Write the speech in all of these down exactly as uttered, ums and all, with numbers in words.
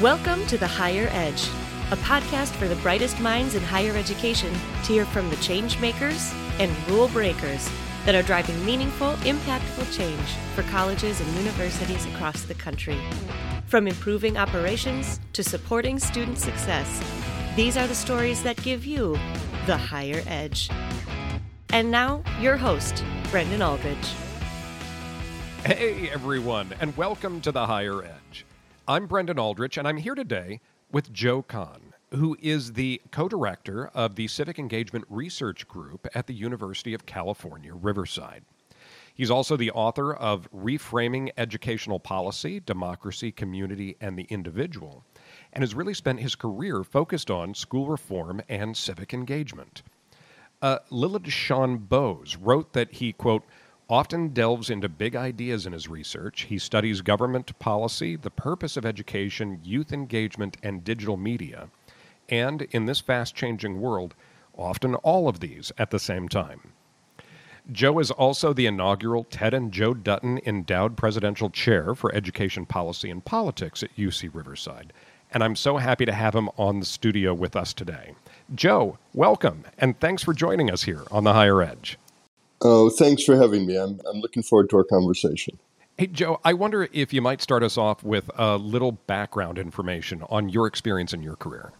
Welcome to The Higher Edge, a podcast for the brightest minds in higher education to hear from the change makers and rule breakers that are driving meaningful, impactful change for colleges and universities across the country. From improving operations to supporting student success, these are the stories that give you the higher edge. And now, your host, Brendan Aldridge. Hey, everyone, and welcome to The Higher Edge. I'm Brendan Aldrich, and I'm here today with Joe Kahne, who is the co-director of the Civic Engagement Research Group at the University of California, Riverside. He's also the author of Reframing Educational Policy, Democracy, Community, and the Individual, and has really spent his career focused on school reform and civic engagement. Uh, Lilith Sean Bowes wrote that he, quote, often delves into big ideas in his research. He studies government policy, the purpose of education, youth engagement, and digital media. And in this fast-changing world, often all of these at the same time. Joe is also the inaugural Ted and Joe Dutton Endowed Presidential Chair for Education Policy and Politics at U C Riverside. And I'm so happy to have him on the studio with us today. Joe, welcome, and thanks for joining us here on The Higher Edge. Oh, thanks for having me. I'm I'm looking forward to our conversation. Hey, Joe, I wonder if you might start us off with a little background information on your experience in your career.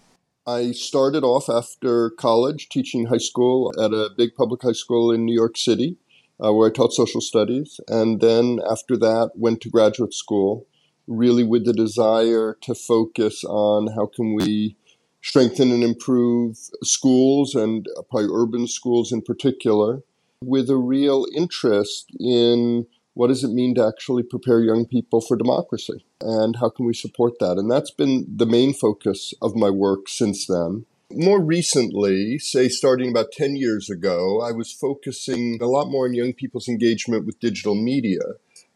I started off after college teaching high school at a big public high school in New York City, uh, where I taught social studies. And then after that, went to graduate school, really with the desire to focus on how can we strengthen and improve schools, and probably urban schools in particular, with a real interest in what does it mean to actually prepare young people for democracy and how can we support that. And that's been the main focus of my work since then. More recently, say starting about ten years ago, I was focusing a lot more on young people's engagement with digital media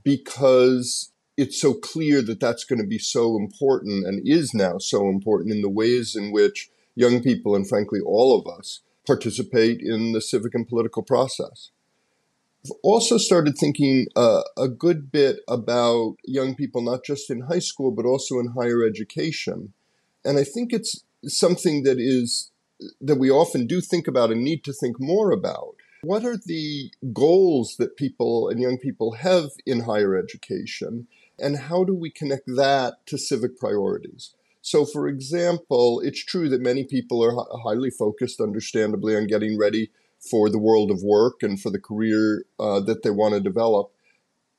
because it's so clear that that's going to be so important and is now so important in the ways in which young people and frankly all of us participate in the civic and political process. I've also started thinking uh, a good bit about young people, not just in high school, but also in higher education. And I think it's something that is that we often do think about and need to think more about. What are the goals that people and young people have in higher education, and how do we connect that to civic priorities? So, for example, it's true that many people are highly focused, understandably, on getting ready for the world of work and for the career uh, that they want to develop.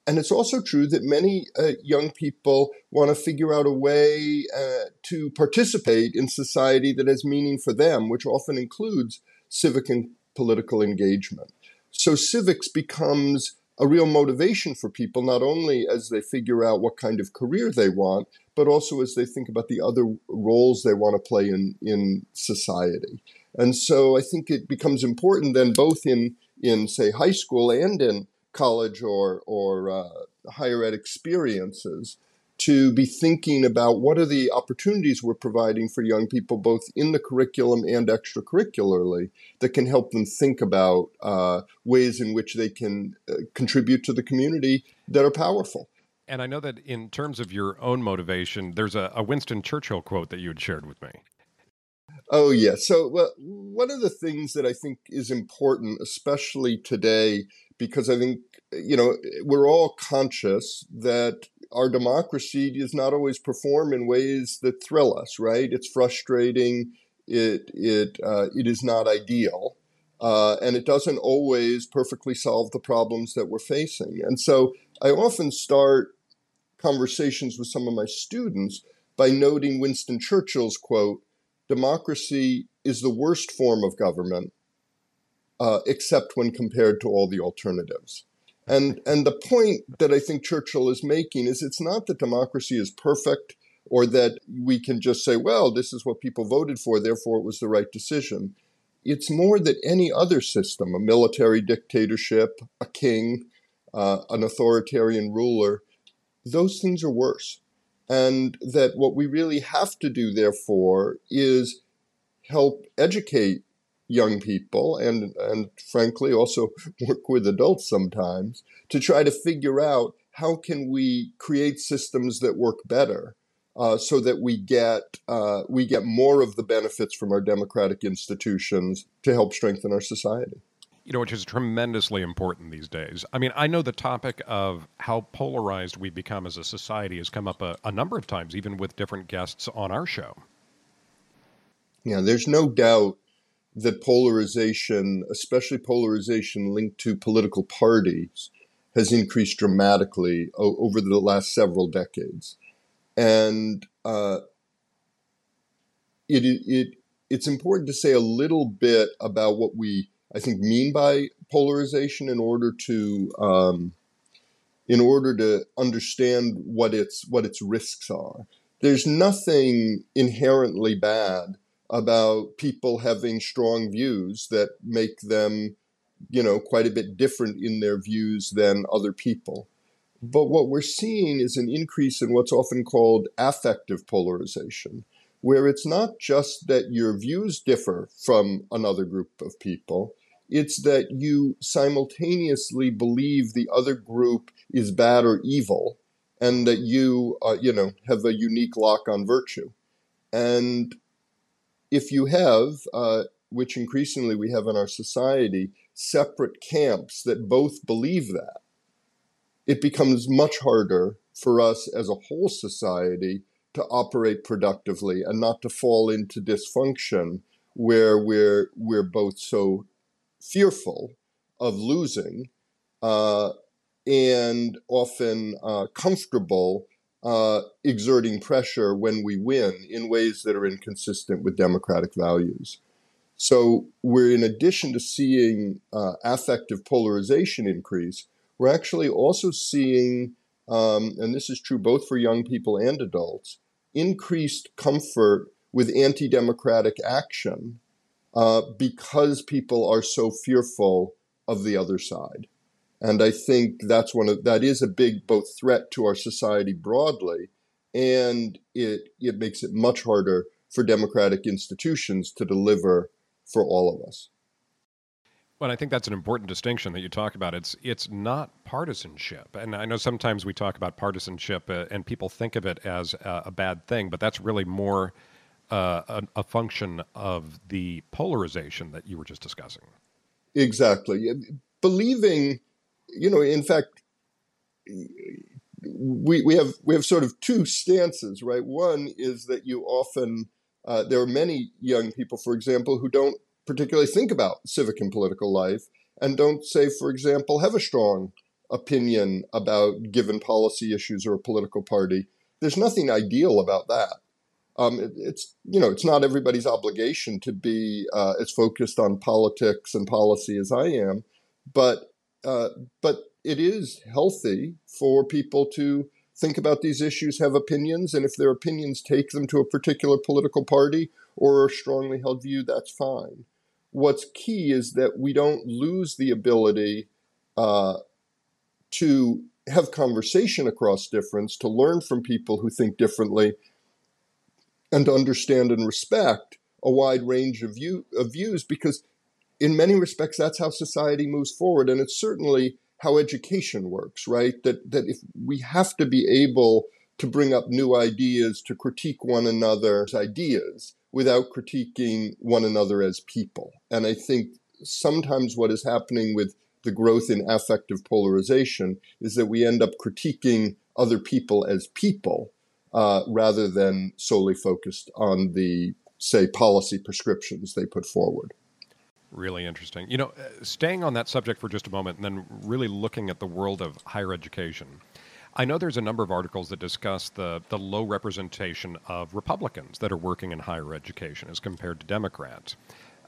And it's also true that many uh, young people want to figure out a way uh, to participate in society that has meaning for them, which often includes civic and political engagement. So civics becomes a real motivation for people, not only as they figure out what kind of career they want, but also as they think about the other roles they want to play in, in society. And so I think it becomes important then both in, in say, high school and in college or, or uh, higher ed experiences to be thinking about what are the opportunities we're providing for young people both in the curriculum and extracurricularly that can help them think about uh, ways in which they can uh, contribute to the community that are powerful. And I know that in terms of your own motivation, there's a, a Winston Churchill quote that you had shared with me. Oh, yeah. So well, one of the things that I think is important, especially today, because I think, you know, we're all conscious that our democracy does not always perform in ways that thrill us, right? It's frustrating. It, it, uh, it is not ideal. Uh, and it doesn't always perfectly solve the problems that we're facing. And so I often start conversations with some of my students by noting Winston Churchill's quote, democracy is the worst form of government, uh, except when compared to all the alternatives. And and the point that I think Churchill is making is it's not that democracy is perfect or that we can just say, well, this is what people voted for, therefore it was the right decision. It's more that any other system, a military dictatorship, a king, Uh, an authoritarian ruler, those things are worse. And that what we really have to do, therefore, is help educate young people and, and frankly, also work with adults sometimes to try to figure out how can we create systems that work better uh, so that we get uh, we get more of the benefits from our democratic institutions to help strengthen our society. You know, which is tremendously important these days. I mean, I know the topic of how polarized we become as a society has come up a, a number of times, even with different guests on our show. Yeah, there's no doubt that polarization, especially polarization linked to political parties, has increased dramatically o- over the last several decades. And uh, it, it it's important to say a little bit about what we I think mean by polarization in order to um, in order to understand what its what its risks are. There's nothing inherently bad about people having strong views that make them, you know, quite a bit different in their views than other people. But what we're seeing is an increase in what's often called affective polarization, where it's not just that your views differ from another group of people. It's that you simultaneously believe the other group is bad or evil, and that you, uh, you know, have a unique lock on virtue. And if you have, uh, which increasingly we have in our society, separate camps that both believe that, it becomes much harder for us as a whole society to operate productively and not to fall into dysfunction where we're we're both so fearful of losing uh, and often uh, comfortable uh, exerting pressure when we win in ways that are inconsistent with democratic values. So we're, in addition to seeing uh, affective polarization increase, we're actually also seeing, um, and this is true both for young people and adults, increased comfort with anti-democratic action uh, because people are so fearful of the other side. And I think that's one of, that is a big both threat to our society broadly, and it it makes it much harder for democratic institutions to deliver for all of us. Well, I think that's an important distinction that you talk about. It's it's not partisanship. And I know sometimes we talk about partisanship uh, and people think of it as uh, a bad thing, but that's really more uh, a, a function of the polarization that you were just discussing. Exactly. Believing, you know, in fact, we, we have we have sort of two stances, right? One is that you often, uh, there are many young people, for example, who don't particularly think about civic and political life and don't, say, for example, have a strong opinion about given policy issues or a political party. There's nothing ideal about that. Um, it, it's, you know, it's not everybody's obligation to be uh, as focused on politics and policy as I am, but uh, but it is healthy for people to think about these issues, have opinions, and if their opinions take them to a particular political party or a strongly held view, that's fine. What's key is that we don't lose the ability uh, to have conversation across difference, to learn from people who think differently, and to understand and respect a wide range of, view, of views, because in many respects, that's how society moves forward. And it's certainly how education works, right? That, that if we have to be able to bring up new ideas, to critique one another's ideas, without critiquing one another as people. And I think sometimes what is happening with the growth in affective polarization is that we end up critiquing other people as people uh, rather than solely focused on the, say, policy prescriptions they put forward. Really interesting. You know, staying on that subject for just a moment and then really looking at the world of higher education. I know there's a number of articles that discuss the, the low representation of Republicans that are working in higher education as compared to Democrats.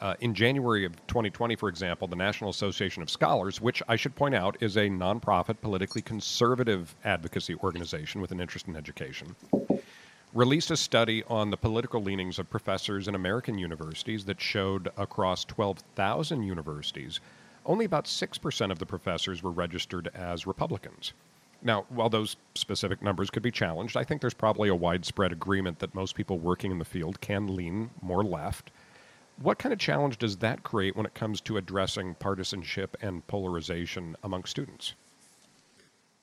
Uh, in January of twenty twenty, for example, the National Association of Scholars, which I should point out is a nonprofit, politically conservative advocacy organization with an interest in education, released a study on the political leanings of professors in American universities that showed across twelve thousand universities, only about six percent of the professors were registered as Republicans. Now, while those specific numbers could be challenged, I think there's probably a widespread agreement that most people working in the field can lean more left. What kind of challenge does that create when it comes to addressing partisanship and polarization among students?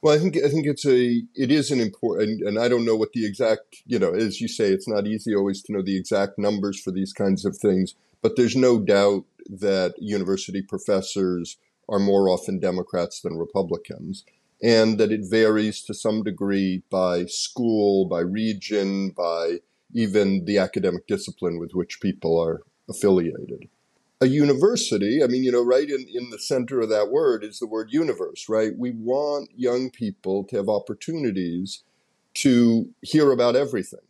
Well, I think I think it's a it is an important, and I don't know what the exact, you know, as you say, it's not easy always to know the exact numbers for these kinds of things. But there's no doubt that university professors are more often Democrats than Republicans, and that it varies to some degree by school, by region, by even the academic discipline with which people are affiliated. A university, I mean, you know, right in, in the center of that word is the word universe, right? We want young people to have opportunities to hear about everything.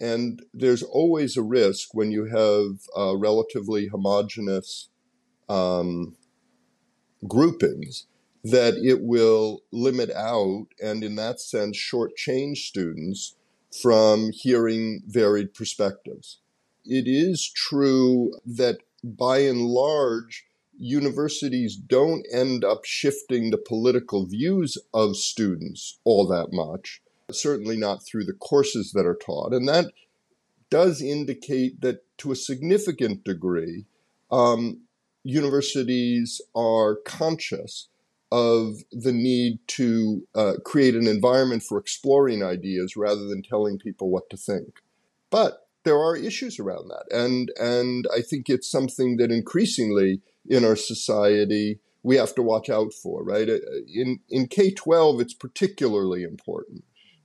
And there's always a risk when you have uh, relatively homogeneous um, groupings that it will limit out and, in that sense, shortchange students from hearing varied perspectives. It is true that, by and large, universities don't end up shifting the political views of students all that much, certainly not through the courses that are taught. And that does indicate that, to a significant degree, um, universities are conscious of the need to uh, create an environment for exploring ideas rather than telling people what to think. But there are issues around that. And and I think it's something that increasingly in our society we have to watch out for, right? In, in K twelve, it's particularly important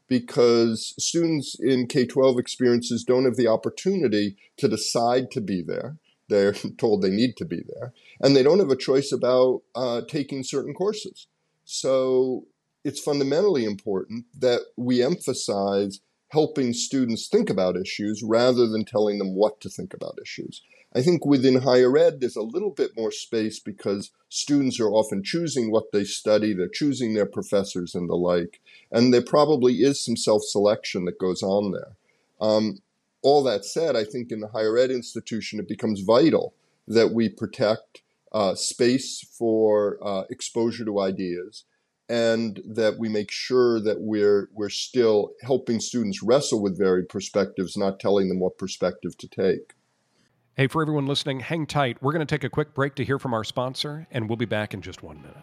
because students in K twelve experiences don't have the opportunity to decide to be there. They're told they need to be there. And they don't have a choice about uh, taking certain courses. So it's fundamentally important that we emphasize helping students think about issues rather than telling them what to think about issues. I think within higher ed, there's a little bit more space because students are often choosing what they study, they're choosing their professors and the like, and there probably is some self-selection that goes on there. Um, all that said, I think in the higher ed institution, it becomes vital that we protect uh, space for uh, exposure to ideas, and that we make sure that we're we're still helping students wrestle with varied perspectives, not telling them what perspective to take. Hey, for everyone listening, hang tight. We're going to take a quick break to hear from our sponsor, and we'll be back in just one minute.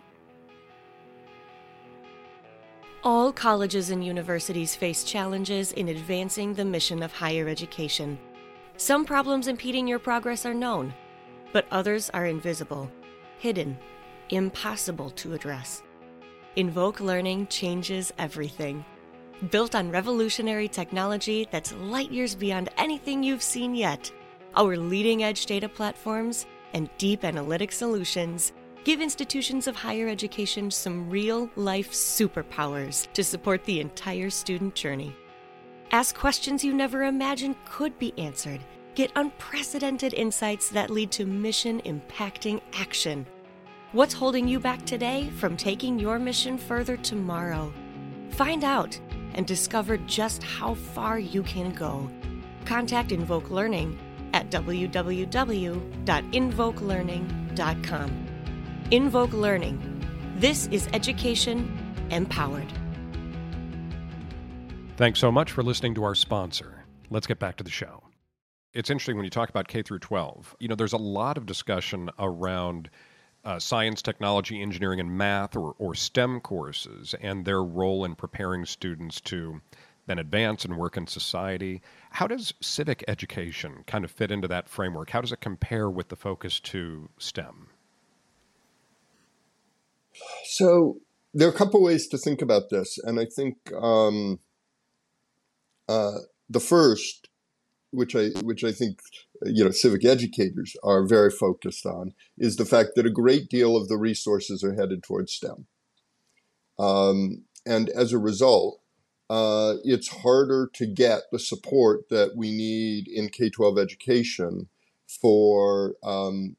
All colleges and universities face challenges in advancing the mission of higher education. Some problems impeding your progress are known, but others are invisible, hidden, impossible to address. Invoke Learning changes everything. Built on revolutionary technology that's light years beyond anything you've seen yet, our leading-edge data platforms and deep analytic solutions give institutions of higher education some real-life superpowers to support the entire student journey. Ask questions you never imagined could be answered. Get unprecedented insights that lead to mission-impacting action. What's holding you back today from taking your mission further tomorrow? Find out and discover just how far you can go. Contact Invoke Learning at w w w dot invoke learning dot com. Invoke Learning. This is education empowered. Thanks so much for listening to our sponsor. Let's get back to the show. It's interesting when you talk about K through twelve. You know, there's a lot of discussion around Uh, science, technology, engineering, and math, or, or STEM courses, and their role in preparing students to then advance and work in society. How does civic education kind of fit into that framework? How does it compare with the focus to STEM? So there are a couple ways to think about this, and I think um, uh, the first, which I which I think you know, civic educators are very focused on, is the fact that a great deal of the resources are headed towards STEM. Um, and as a result, uh, it's harder to get the support that we need in K twelve education for um,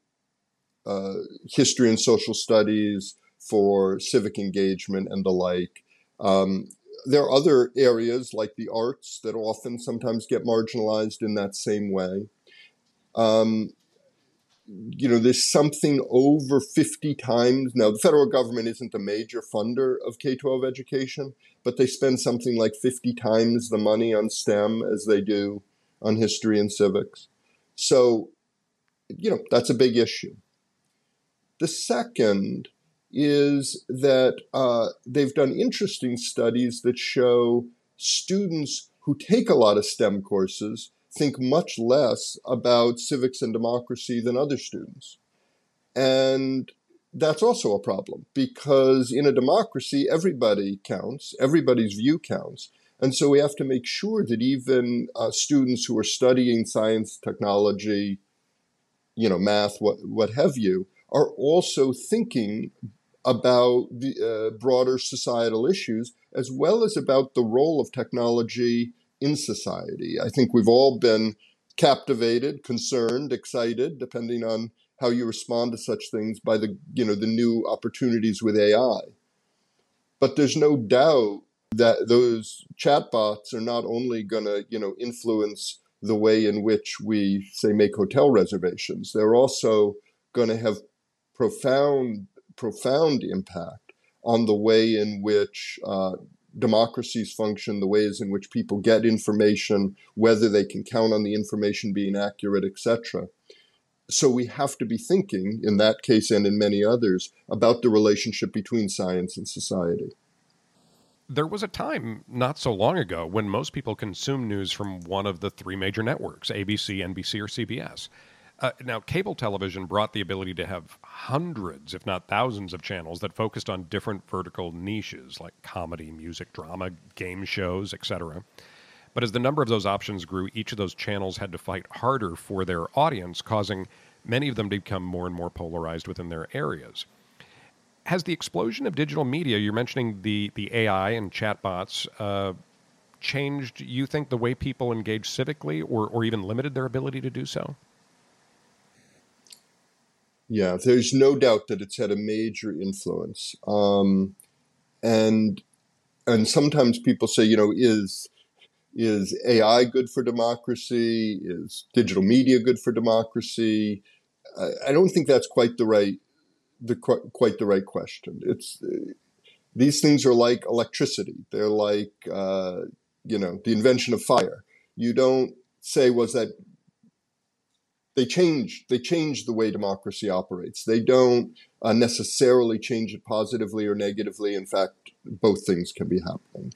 uh, history and social studies, for civic engagement and the like. Um, there are other areas like the arts that often sometimes get marginalized in that same way. Um, you know, there's something over fifty times. Now, the federal government isn't the major funder of K twelve education, but they spend something like fifty times the money on STEM as they do on history and civics. So, you know, that's a big issue. The second is that uh, they've done interesting studies that show students who take a lot of STEM courses think much less about civics and democracy than other students. And that's also a problem, because in a democracy, everybody counts, everybody's view counts. And so we have to make sure that even uh, students who are studying science, technology, you know, math, what, what have you, are also thinking about the uh, broader societal issues, as well as about the role of technology in society. I think we've all been captivated, concerned, excited, depending on how you respond to such things, by the, you know, the new opportunities with A I. But there's no doubt that those chatbots are not only going to, you know, influence the way in which we, say, make hotel reservations. They're also going to have profound, profound impact on the way in which uh, democracies function, the ways in which people get information, whether they can count on the information being accurate, et cetera. So we have to be thinking, in that case and in many others, about the relationship between science and society. There was a time not so long ago when most people consumed news from one of the three major networks, A B C, N B C, or C B S. Uh, now, cable television brought the ability to have hundreds, if not thousands, of channels that focused on different vertical niches like comedy, music, drama, game shows, et cetera. But as the number of those options grew, each of those channels had to fight harder for their audience, causing many of them to become more and more polarized within their areas. Has the explosion of digital media, you're mentioning the, the A I and chatbots, uh, changed, you think, the way people engage civically, or, or even limited their ability to do so? Yeah, there's no doubt that it's had a major influence. Um, and and sometimes people say, you know, is is A I good for democracy? Is digital media good for democracy? I, I don't think that's quite the right the quite the right question. It's uh, these things are like electricity. They're like uh, you know, the invention of fire. You don't say, was that They change, they change the way democracy operates. They don't uh, necessarily change it positively or negatively. In fact, both things can be happening.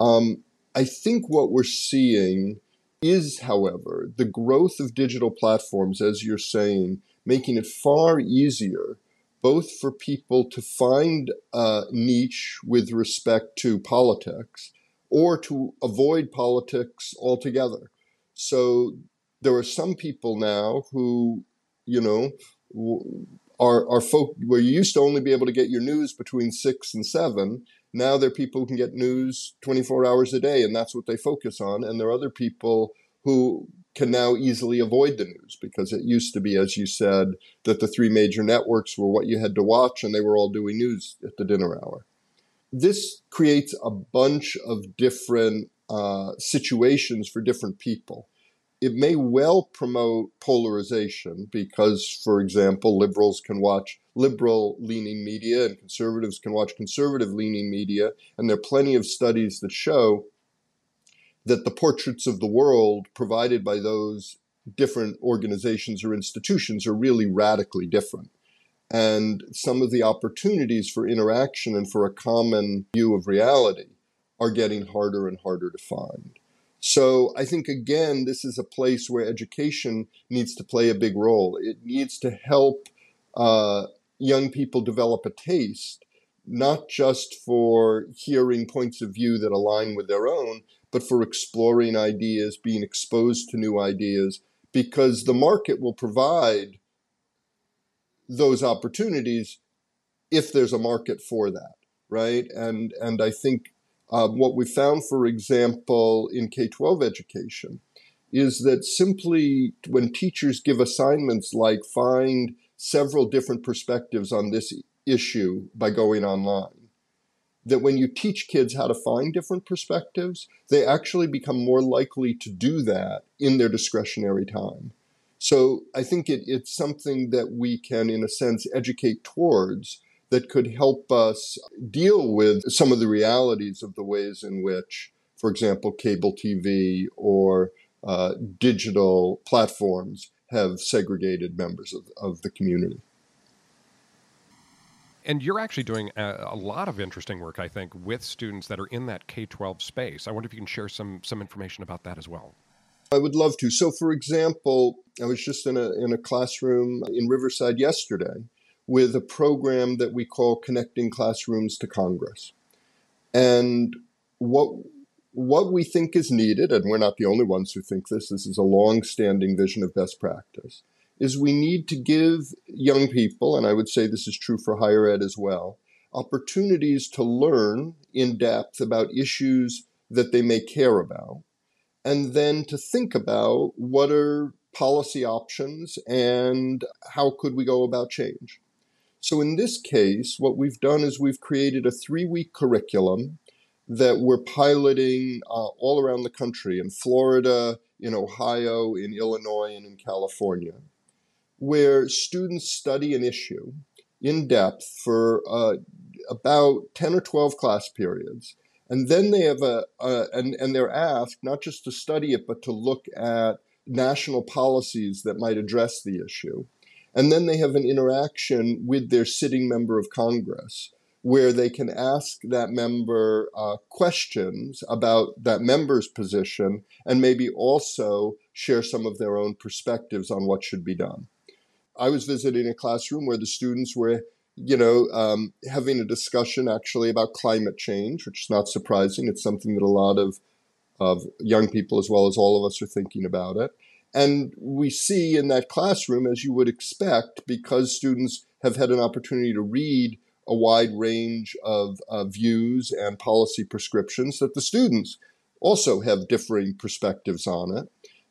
Um, I think what we're seeing is, however, the growth of digital platforms, as you're saying, making it far easier both for people to find a niche with respect to politics or to avoid politics altogether. So there are some people now who, you know, are, are folk where you used to only be able to get your news between six and seven. Now there are people who can get news twenty-four hours a day, and that's what they focus on. And there are other people who can now easily avoid the news, because it used to be, as you said, that the three major networks were what you had to watch, and they were all doing news at the dinner hour. This creates a bunch of different uh, situations for different people. It may well promote polarization because, for example, liberals can watch liberal-leaning media and conservatives can watch conservative-leaning media. And there are plenty of studies that show that the portraits of the world provided by those different organizations or institutions are really radically different. And some of the opportunities for interaction and for a common view of reality are getting harder and harder to find. So I think, again, this is a place where education needs to play a big role. It needs to help uh, young people develop a taste, not just for hearing points of view that align with their own, but for exploring ideas, being exposed to new ideas, because the market will provide those opportunities if there's a market for that, right? And and I think Uh, what we found, for example, in K twelve education is that simply when teachers give assignments like find several different perspectives on this issue by going online, that when you teach kids how to find different perspectives, they actually become more likely to do that in their discretionary time. So I think it, it's something that we can, in a sense, educate towards, that could help us deal with some of the realities of the ways in which, for example, cable T V or uh, digital platforms have segregated members of, of the community. And you're actually doing a, a lot of interesting work, I think, with students that are in that K twelve space. I wonder if you can share some some information about that as well. I would love to. So, for example, I was just in a in a classroom in Riverside yesterday with a program that we call Connecting Classrooms to Congress. And what what we think is needed, and we're not the only ones who think this, this is a long-standing vision of best practice, is we need to give young people, and I would say this is true for higher ed as well, opportunities to learn in depth about issues that they may care about, and then to think about what are policy options and how could we go about change. So in this case, what we've done is we've created a three-week curriculum that we're piloting uh, all around the country, in Florida, in Ohio, in Illinois, and in California, where students study an issue in depth for uh, about ten or twelve class periods. And then they have a, a and, and they're asked not just to study it, but to look at national policies that might address the issue. And then they have an interaction with their sitting member of Congress, where they can ask that member uh, questions about that member's position and maybe also share some of their own perspectives on what should be done. I was visiting a classroom where the students were, you know, um, having a discussion actually about climate change, which is not surprising. It's something that a lot of, of young people, as well as all of us, are thinking about it. And we see in that classroom, as you would expect, because students have had an opportunity to read a wide range of uh, views and policy prescriptions, that the students also have differing perspectives on it,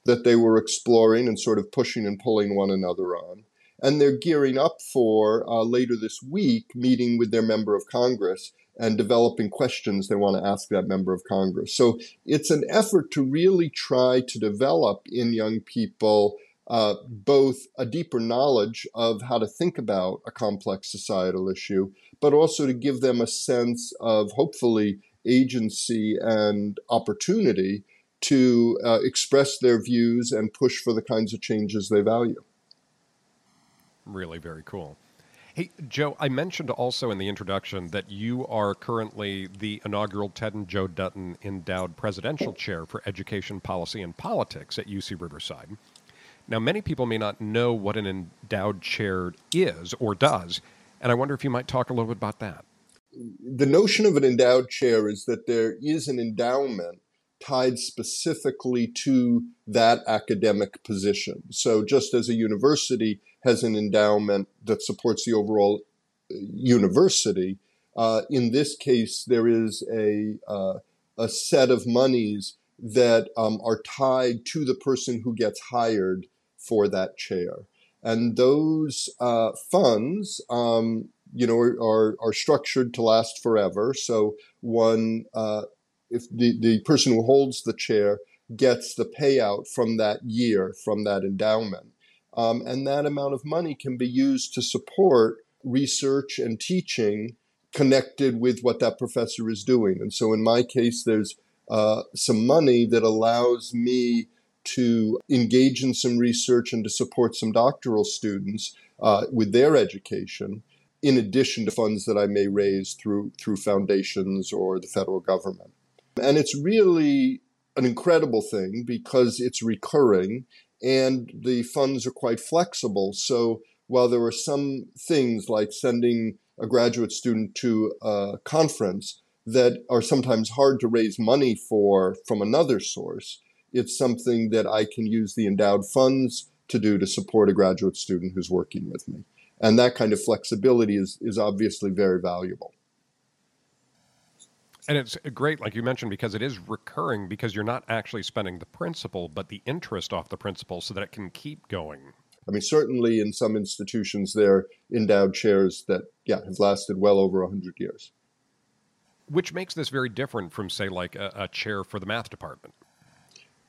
that they were exploring and sort of pushing and pulling one another on. And they're gearing up for uh, later this week, meeting with their member of Congress and developing questions they want to ask that member of Congress. So it's an effort to really try to develop in young people uh, both a deeper knowledge of how to think about a complex societal issue, but also to give them a sense of, hopefully, agency and opportunity to uh, express their views and push for the kinds of changes they value. Really very cool. Hey, Joe, I mentioned also in the introduction that you are currently the inaugural Ted and Joe Dutton Endowed Presidential Chair for Education Policy and Politics at U C Riverside. Now, many people may not know what an endowed chair is or does, and I wonder if you might talk a little bit about that. The notion of an endowed chair is that there is an endowment tied specifically to that academic position. So just as a university has an endowment that supports the overall university, uh, in this case, there is a, uh, a set of monies that um, are tied to the person who gets hired for that chair. And those uh, funds, um, you know, are, are, are structured to last forever. So one, uh, if the, the person who holds the chair gets the payout from that year, from that endowment. Um, and that amount of money can be used to support research and teaching connected with what that professor is doing. And so in my case, there's uh, some money that allows me to engage in some research and to support some doctoral students uh, with their education, in addition to funds that I may raise through through foundations or the federal government. And it's really an incredible thing because it's recurring. And the funds are quite flexible. So while there are some things like sending a graduate student to a conference that are sometimes hard to raise money for from another source, it's something that I can use the endowed funds to do to support a graduate student who's working with me. And that kind of flexibility is, is obviously very valuable. And it's great, like you mentioned, because it is recurring, because you're not actually spending the principal, but the interest off the principal so that it can keep going. I mean, certainly in some institutions, there are endowed chairs that, yeah, have lasted well over one hundred years. Which makes this very different from, say, like a, a chair for the math department.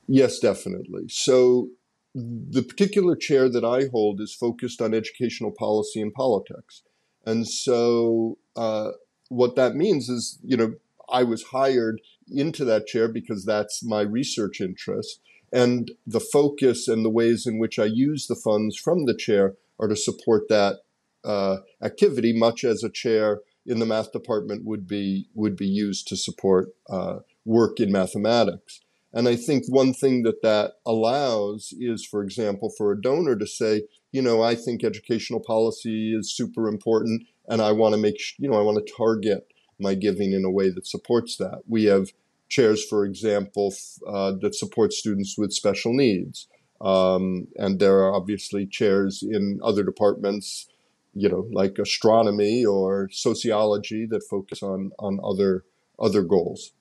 Yes, definitely. So the particular chair that I hold is focused on educational policy and politics. And so uh, what that means is, you know, I was hired into that chair because that's my research interest. And the focus and the ways in which I use the funds from the chair are to support that uh, activity, much as a chair in the math department would be would be used to support uh, work in mathematics. And I think one thing that that allows is, for example, for a donor to say, you know, I think educational policy is super important, and I want to make, you know, I want to target my giving in a way that supports that. We have chairs, for example, uh, that support students with special needs. Um, and there are obviously chairs in other departments, you know, like astronomy or sociology, that focus on, on other, other goals.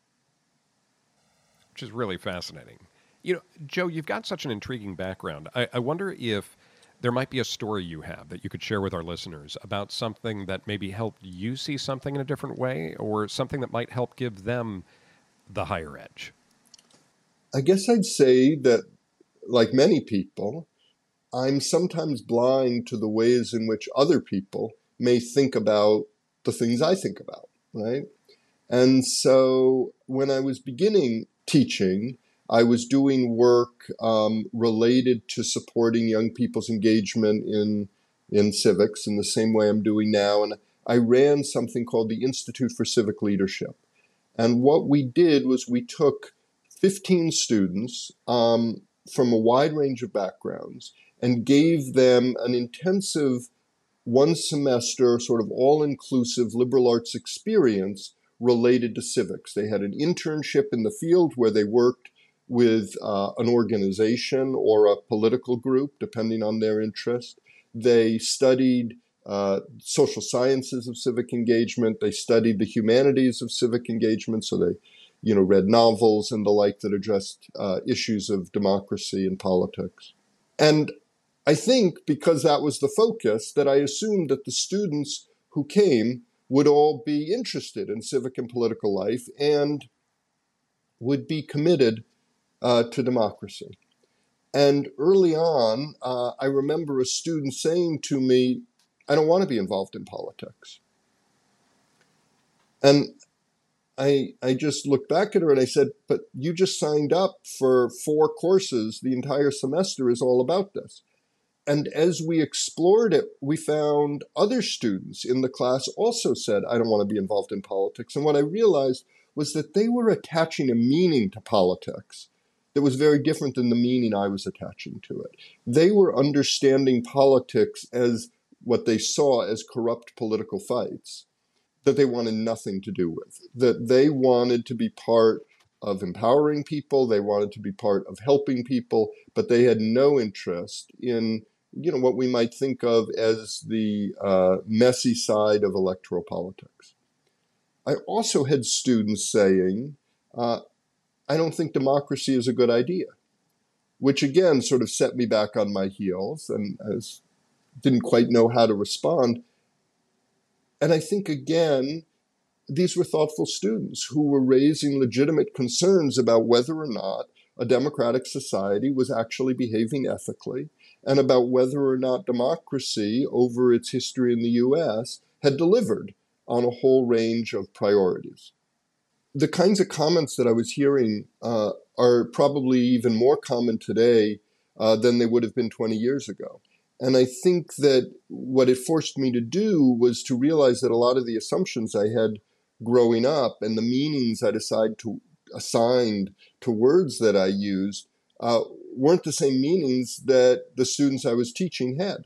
Which is really fascinating. You know, Joe, you've got such an intriguing background. I, I wonder if there might be a story you have that you could share with our listeners about something that maybe helped you see something in a different way, or something that might help give them the higher edge. I guess I'd say that, like many people, I'm sometimes blind to the ways in which other people may think about the things I think about, right? And so when I was beginning teaching, I was doing work um, related to supporting young people's engagement in, in civics in the same way I'm doing now. And I ran something called the Institute for Civic Leadership. And what we did was we took fifteen students um, from a wide range of backgrounds and gave them an intensive one semester sort of all-inclusive liberal arts experience related to civics. They had an internship in the field where they worked with uh, an organization or a political group, depending on their interest. They studied uh, social sciences of civic engagement. They studied the humanities of civic engagement. So they, you know, read novels and the like that addressed uh, issues of democracy and politics. And I think because that was the focus, that I assumed that the students who came would all be interested in civic and political life and would be committed uh, to democracy. And early on, uh, I remember a student saying to me, I don't want to be involved in politics. And I, I just looked back at her and I said, but you just signed up for four courses. The entire semester is all about this. And as we explored it, we found other students in the class also said, I don't want to be involved in politics. And what I realized was that they were attaching a meaning to politics that was very different than the meaning I was attaching to it. They were understanding politics as what they saw as corrupt political fights that they wanted nothing to do with, that they wanted to be part of empowering people. They wanted to be part of helping people, but they had no interest in, you know, what we might think of as the uh, messy side of electoral politics. I also had students saying, uh, I don't think democracy is a good idea, which again sort of set me back on my heels, and I was, didn't quite know how to respond. And I think, again, these were thoughtful students who were raising legitimate concerns about whether or not a democratic society was actually behaving ethically, and about whether or not democracy over its history in the U S had delivered on a whole range of priorities. The kinds of comments that I was hearing uh, are probably even more common today uh, than they would have been twenty years ago. And I think that what it forced me to do was to realize that a lot of the assumptions I had growing up and the meanings I decided to assigned to words that I used uh, weren't the same meanings that the students I was teaching had.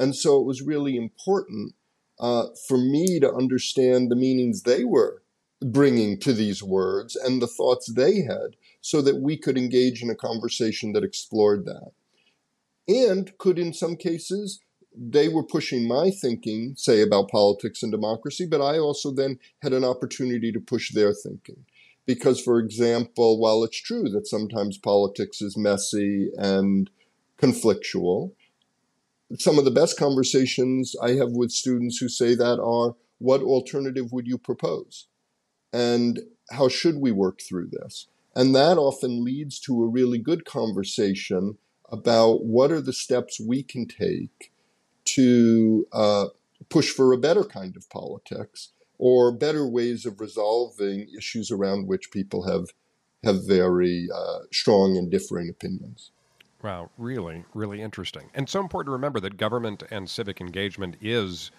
And so it was really important uh, for me to understand the meanings they were bringing to these words and the thoughts they had, so that we could engage in a conversation that explored that. And could, in some cases, they were pushing my thinking, say, about politics and democracy, but I also then had an opportunity to push their thinking. Because, for example, while it's true that sometimes politics is messy and conflictual, some of the best conversations I have with students who say that are, what alternative would you propose? And how should we work through this? And that often leads to a really good conversation about what are the steps we can take to uh, push for a better kind of politics, or better ways of resolving issues around which people have have very uh, strong and differing opinions. Wow, really, really interesting. And so important to remember that government and civic engagement is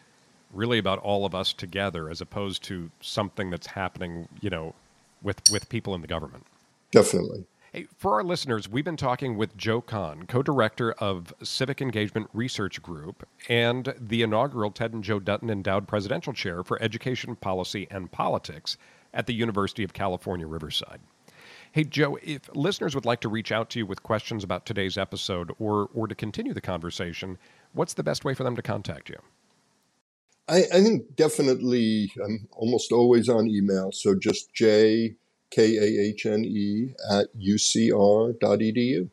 really about all of us together, as opposed to something that's happening, you know, with with people in the government. Definitely. Hey, for our listeners, we've been talking with Joe Kahne, co-director of Civic Engagement Research Group and the inaugural Ted and Joe Dutton Endowed Presidential Chair for Education, Policy, and Politics at the University of California, Riverside. Hey, Joe, if listeners would like to reach out to you with questions about today's episode or or to continue the conversation, what's the best way for them to contact you? I, I think definitely I'm almost always on email, so just J K A H N E at U C R dot E D U.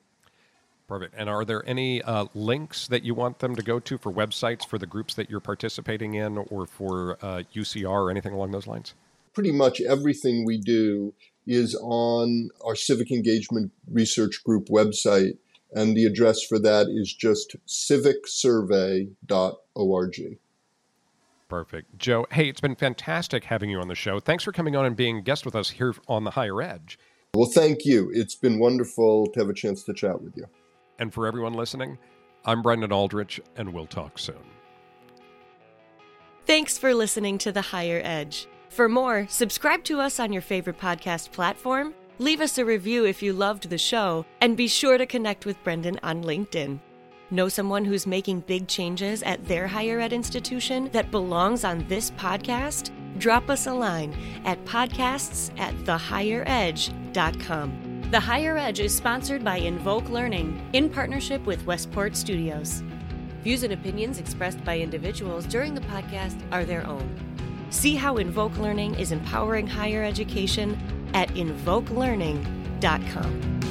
Perfect. And are there any uh, links that you want them to go to for websites for the groups that you're participating in, or for uh, U C R or anything along those lines? Pretty much everything we do is on our Civic Engagement Research Group website, and the address for that is just civic survey dot org. Perfect. Joe, hey, it's been fantastic having you on the show. Thanks for coming on and being a guest with us here on The Higher Edge. Well, thank you. It's been wonderful to have a chance to chat with you. And for everyone listening, I'm Brendan Aldrich, and we'll talk soon. Thanks for listening to The Higher Edge. For more, subscribe to us on your favorite podcast platform, leave us a review if you loved the show, and be sure to connect with Brendan on LinkedIn. Know someone who's making big changes at their higher ed institution that belongs on this podcast? Drop us a line at podcasts at the higher edge dot com. The Higher Edge is sponsored by Invoke Learning in partnership with Westport Studios. Views and opinions expressed by individuals during the podcast are their own. See how Invoke Learning is empowering higher education at invoke learning dot com.